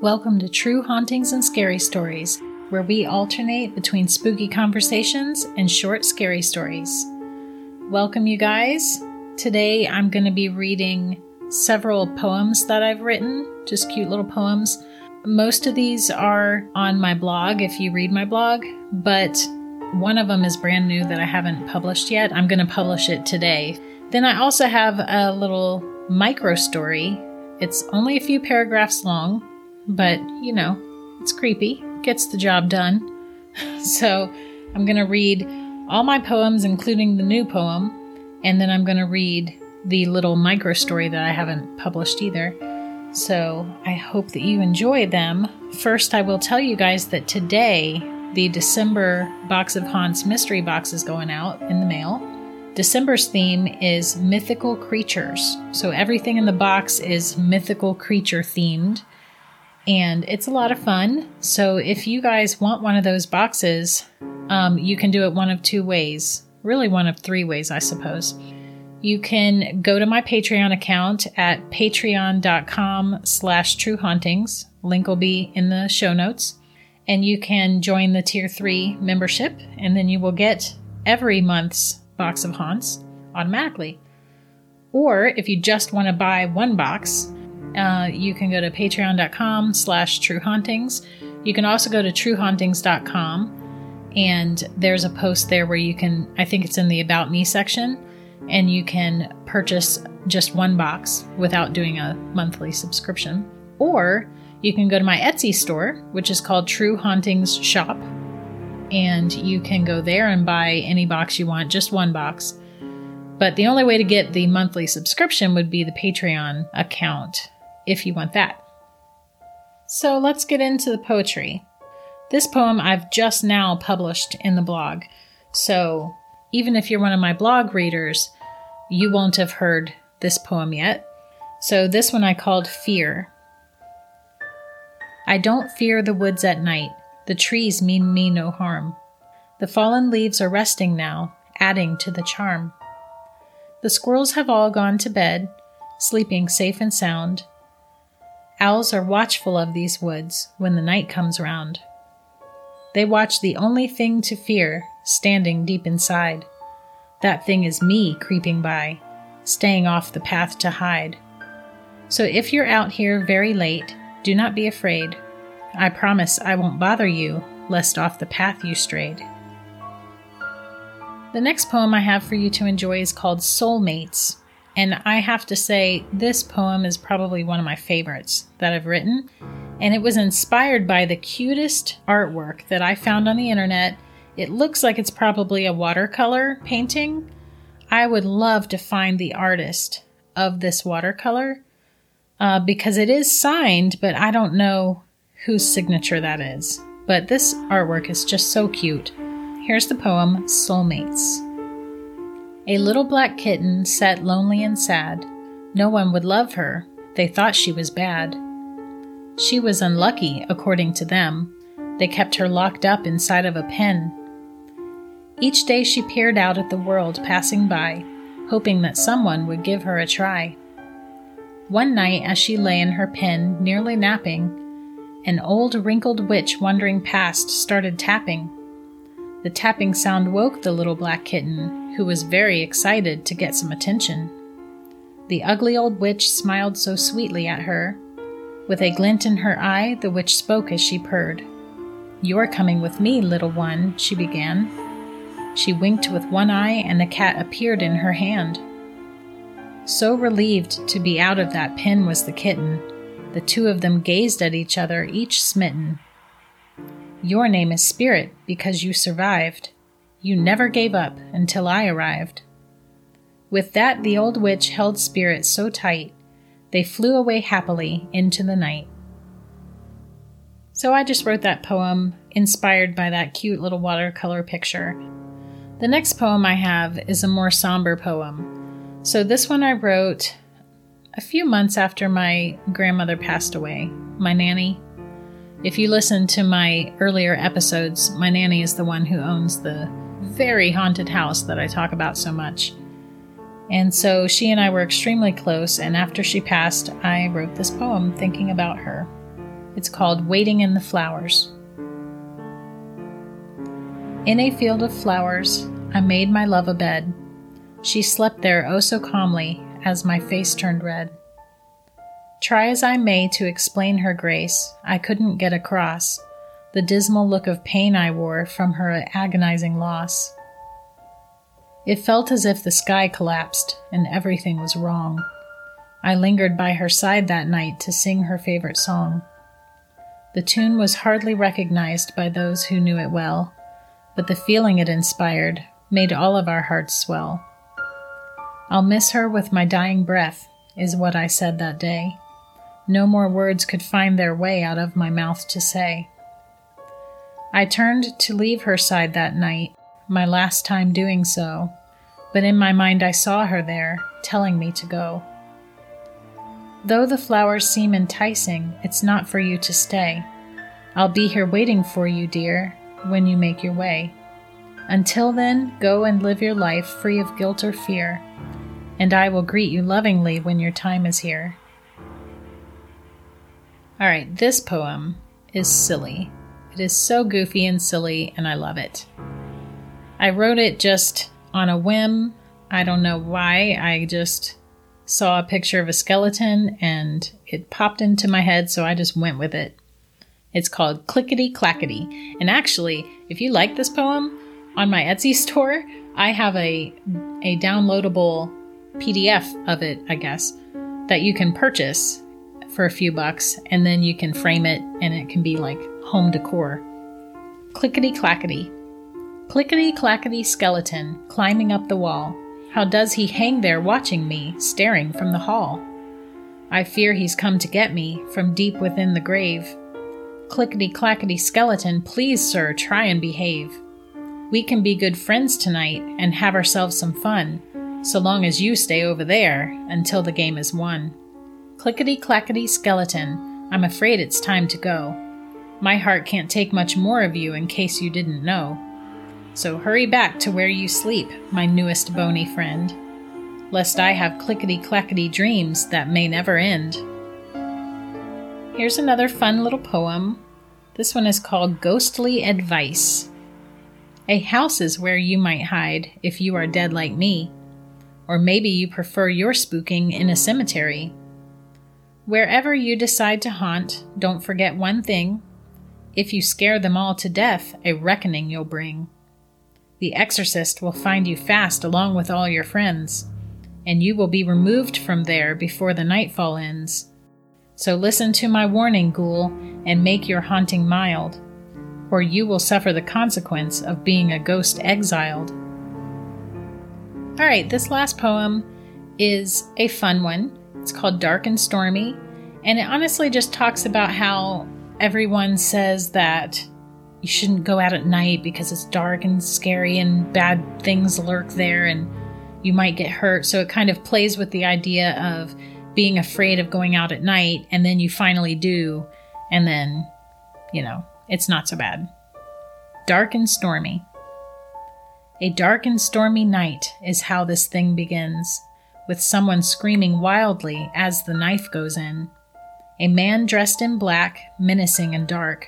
Welcome to True Hauntings and Scary Stories, where we alternate between spooky conversations and short scary stories. Welcome, you guys. Today I'm going to be reading several poems that I've written, just cute little poems. Most of these are on my blog, if you read my blog, but one of them is brand new that I haven't published yet. I'm going to publish it today. Then I also have a little micro story. It's only a few paragraphs long, but, you know, it's creepy. Gets the job done. So I'm going to read all my poems, including the new poem, and then I'm going to read the little micro story that I haven't published either. So I hope that you enjoy them. First, I will tell you guys that today the December Box of Haunts mystery box is going out in the mail. December's theme is mythical creatures. So everything in the box is mythical creature themed. And it's a lot of fun. So if you guys want one of those boxes, you can do it one of two ways. Really one of three ways, I suppose. You can go to my Patreon account at patreon.com/truehauntings. Link will be in the show notes. And you can join the Tier 3 membership. And then you will get every month's box of haunts automatically. Or if you just want to buy one box, you can go to patreon.com/truehauntings. You can also go to TrueHauntings.com, and there's a post there where you can, I think it's in the About Me section, and you can purchase just one box without doing a monthly subscription. Or you can go to my Etsy store, which is called True Hauntings Shop, and you can go there and buy any box you want, just one box. But the only way to get the monthly subscription would be the Patreon account, if you want that. So let's get into the poetry. This poem I've just now published in the blog, so even if you're one of my blog readers, you won't have heard this poem yet. So this one I called Fear. I don't fear the woods at night. The trees mean me no harm. The fallen leaves are resting now, adding to the charm. The squirrels have all gone to bed, sleeping safe and sound. Owls are watchful of these woods when the night comes round. They watch the only thing to fear standing deep inside. That thing is me creeping by, staying off the path to hide. So if you're out here very late, do not be afraid. I promise I won't bother you, lest off the path you strayed. The next poem I have for you to enjoy is called Soulmates, and I have to say this poem is probably one of my favorites that I've written, and it was inspired by the cutest artwork that I found on the internet. It looks like it's probably a watercolor painting. I would love to find the artist of this watercolor because it is signed, but I don't know whose signature that is. But this artwork is just so cute. Here's the poem, Soulmates. A little black kitten sat lonely and sad. No one would love her. They thought she was bad. She was unlucky, according to them. They kept her locked up inside of a pen. Each day she peered out at the world passing by, hoping that someone would give her a try. One night, as she lay in her pen, nearly napping, an old wrinkled witch wandering past started tapping. The tapping sound woke the little black kitten, who was very excited to get some attention. The ugly old witch smiled so sweetly at her. With a glint in her eye, the witch spoke as she purred. "You're coming with me, little one," she began. She winked with one eye, and the cat appeared in her hand. So relieved to be out of that pen was the kitten. The two of them gazed at each other, each smitten. "Your name is Spirit because you survived. You never gave up until I arrived." With that, the old witch held Spirit so tight, they flew away happily into the night. So I just wrote that poem inspired by that cute little watercolor picture. The next poem I have is a more somber poem. So this one I wrote a few months after my grandmother passed away, my nanny. If you listen to my earlier episodes, my nanny is the one who owns the very haunted house that I talk about so much. And so she and I were extremely close, and after she passed, I wrote this poem thinking about her. It's called Waiting in the Flowers. In a field of flowers, I made my love a bed. She slept there oh so calmly as my face turned red. Try as I may to explain her grace, I couldn't get across the dismal look of pain I wore from her agonizing loss. It felt as if the sky collapsed and everything was wrong. I lingered by her side that night to sing her favorite song. The tune was hardly recognized by those who knew it well, but the feeling it inspired made all of our hearts swell. "I'll miss her with my dying breath," is what I said that day. No more words could find their way out of my mouth to say. I turned to leave her side that night, my last time doing so, but in my mind I saw her there, telling me to go. "Though the flowers seem enticing, it's not for you to stay. I'll be here waiting for you, dear, when you make your way. Until then, go and live your life free of guilt or fear, and I will greet you lovingly when your time is here." All right, this poem is silly. It is so goofy and silly, and I love it. I wrote it just on a whim. I don't know why. I just saw a picture of a skeleton and it popped into my head, so I just went with it. It's called Clickety Clackety. And actually, if you like this poem, on my Etsy store, I have a downloadable PDF of it, I guess, that you can purchase for a few bucks, and then you can frame it and it can be like home decor. Clickety Clackety. Clickety clackety skeleton climbing up the wall. How does he hang there watching me, staring from the hall? I fear he's come to get me from deep within the grave. Clickety-clackety skeleton, please, sir, try and behave. We can be good friends tonight and have ourselves some fun, so long as you stay over there until the game is won. Clickety-clackety skeleton, I'm afraid it's time to go. My heart can't take much more of you in case you didn't know. So hurry back to where you sleep, my newest bony friend, lest I have clickety-clackety dreams that may never end. Here's another fun little poem. This one is called Ghostly Advice. A house is where you might hide if you are dead like me, or maybe you prefer your spooking in a cemetery. Wherever you decide to haunt, don't forget one thing. If you scare them all to death, a reckoning you'll bring. The exorcist will find you fast along with all your friends, and you will be removed from there before the nightfall ends. So listen to my warning, ghoul, and make your haunting mild, or you will suffer the consequence of being a ghost exiled. All right, this last poem is a fun one. It's called Dark and Stormy, and it honestly just talks about how everyone says that you shouldn't go out at night because it's dark and scary and bad things lurk there and you might get hurt. So it kind of plays with the idea of being afraid of going out at night, and then you finally do, and then, you know, it's not so bad. Dark and stormy. A dark and stormy night is how this thing begins, with someone screaming wildly as the knife goes in. A man dressed in black, menacing and dark,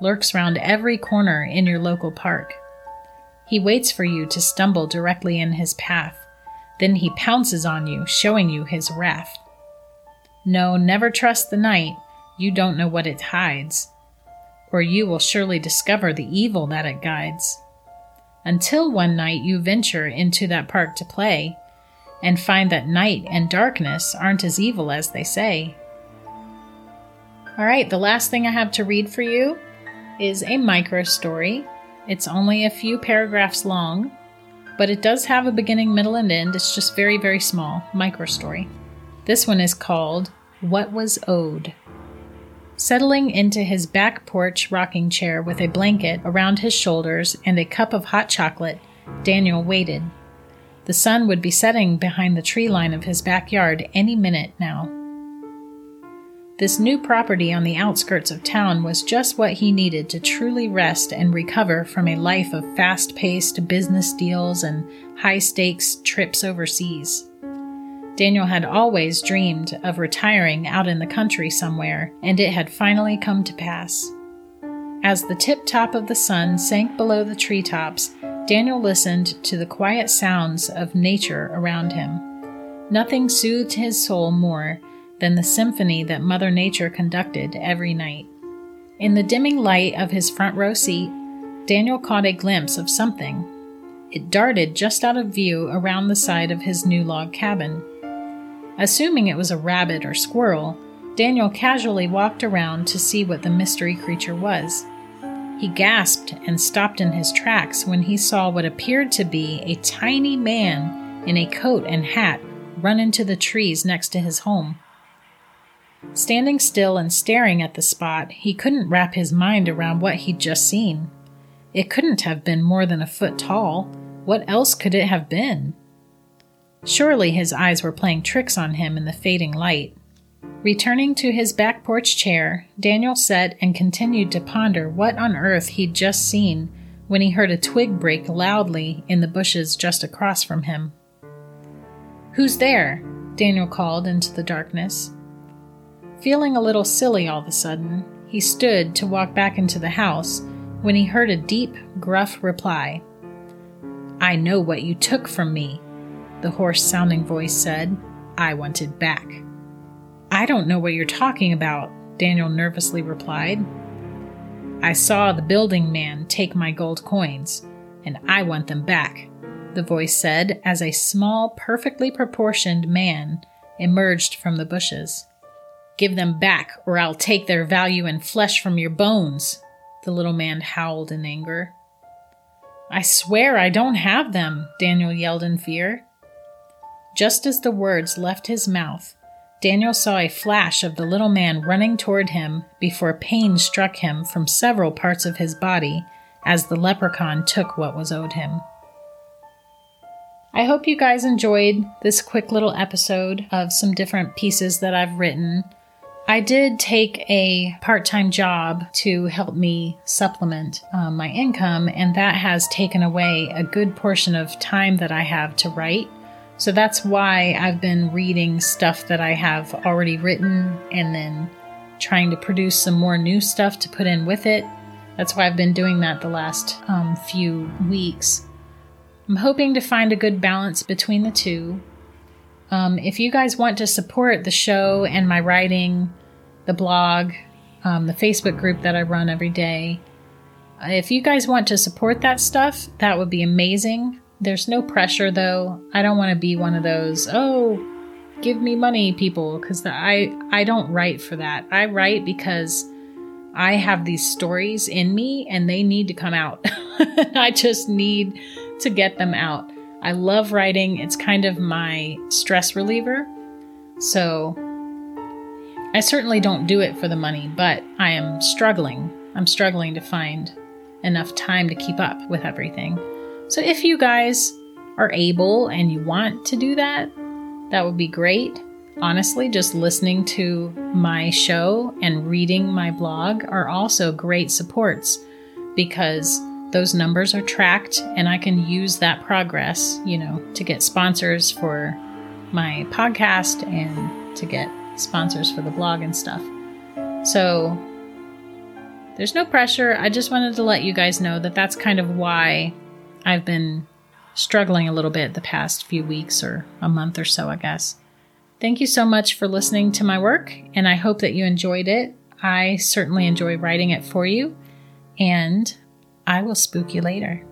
lurks round every corner in your local park. He waits for you to stumble directly in his path. Then he pounces on you, showing you his wrath. No, never trust the night. You don't know what it hides, or you will surely discover the evil that it guides. Until one night you venture into that park to play and find that night and darkness aren't as evil as they say. All right, the last thing I have to read for you is a micro story. It's only a few paragraphs long, but it does have a beginning, middle, and end. It's just very, very small. Micro story. This one is called What Was Owed. Settling into his back porch rocking chair with a blanket around his shoulders and a cup of hot chocolate, Daniel waited. The sun would be setting behind the tree line of his backyard any minute now. This new property on the outskirts of town was just what he needed to truly rest and recover from a life of fast-paced business deals and high-stakes trips overseas. Daniel had always dreamed of retiring out in the country somewhere, and it had finally come to pass. As the tip-top of the sun sank below the treetops, Daniel listened to the quiet sounds of nature around him. Nothing soothed his soul more than the symphony that Mother Nature conducted every night. In the dimming light of his front row seat, Daniel caught a glimpse of something. It darted just out of view around the side of his new log cabin. Assuming it was a rabbit or squirrel, Daniel casually walked around to see what the mystery creature was. He gasped and stopped in his tracks when he saw what appeared to be a tiny man in a coat and hat run into the trees next to his home. Standing still and staring at the spot, he couldn't wrap his mind around what he'd just seen. It couldn't have been more than a foot tall. What else could it have been? Surely his eyes were playing tricks on him in the fading light. Returning to his back porch chair, Daniel sat and continued to ponder what on earth he'd just seen when he heard a twig break loudly in the bushes just across from him. "Who's there?" Daniel called into the darkness. Feeling a little silly all of a sudden, he stood to walk back into the house when he heard a deep, gruff reply. "I know what you took from me," the hoarse-sounding voice said. "I want it back." "I don't know what you're talking about," Daniel nervously replied. "I saw the building man take my gold coins, and I want them back," the voice said as a small, perfectly proportioned man emerged from the bushes. "Give them back, or I'll take their value and flesh from your bones," the little man howled in anger. "I swear I don't have them," Daniel yelled in fear. Just as the words left his mouth, Daniel saw a flash of the little man running toward him before pain struck him from several parts of his body as the leprechaun took what was owed him. I hope you guys enjoyed this quick little episode of some different pieces that I've written. I did take a part-time job to help me supplement my income, and that has taken away a good portion of time that I have to write. So that's why I've been reading stuff that I have already written and then trying to produce some more new stuff to put in with it. That's why I've been doing that the last few weeks. I'm hoping to find a good balance between the two. If you guys want to support the show and my writing, the blog, the Facebook group that I run every day, if you guys want to support that stuff, that would be amazing. There's no pressure, though. I don't want to be one of those, "Oh, give me money," people, because I don't write for that. I write because I have these stories in me, and they need to come out. I just need to get them out. I love writing. It's kind of my stress reliever. So I certainly don't do it for the money, but I am struggling. I'm struggling to find enough time to keep up with everything. So if you guys are able and you want to do that, that would be great. Honestly, just listening to my show and reading my blog are also great supports, because those numbers are tracked and I can use that progress, to get sponsors for my podcast and to get sponsors for the blog and stuff. So there's no pressure. I just wanted to let you guys know that that's kind of why I've been struggling a little bit the past few weeks, or a month or so, I guess. Thank you so much for listening to my work, and I hope that you enjoyed it. I certainly enjoy writing it for you, and I will spook you later.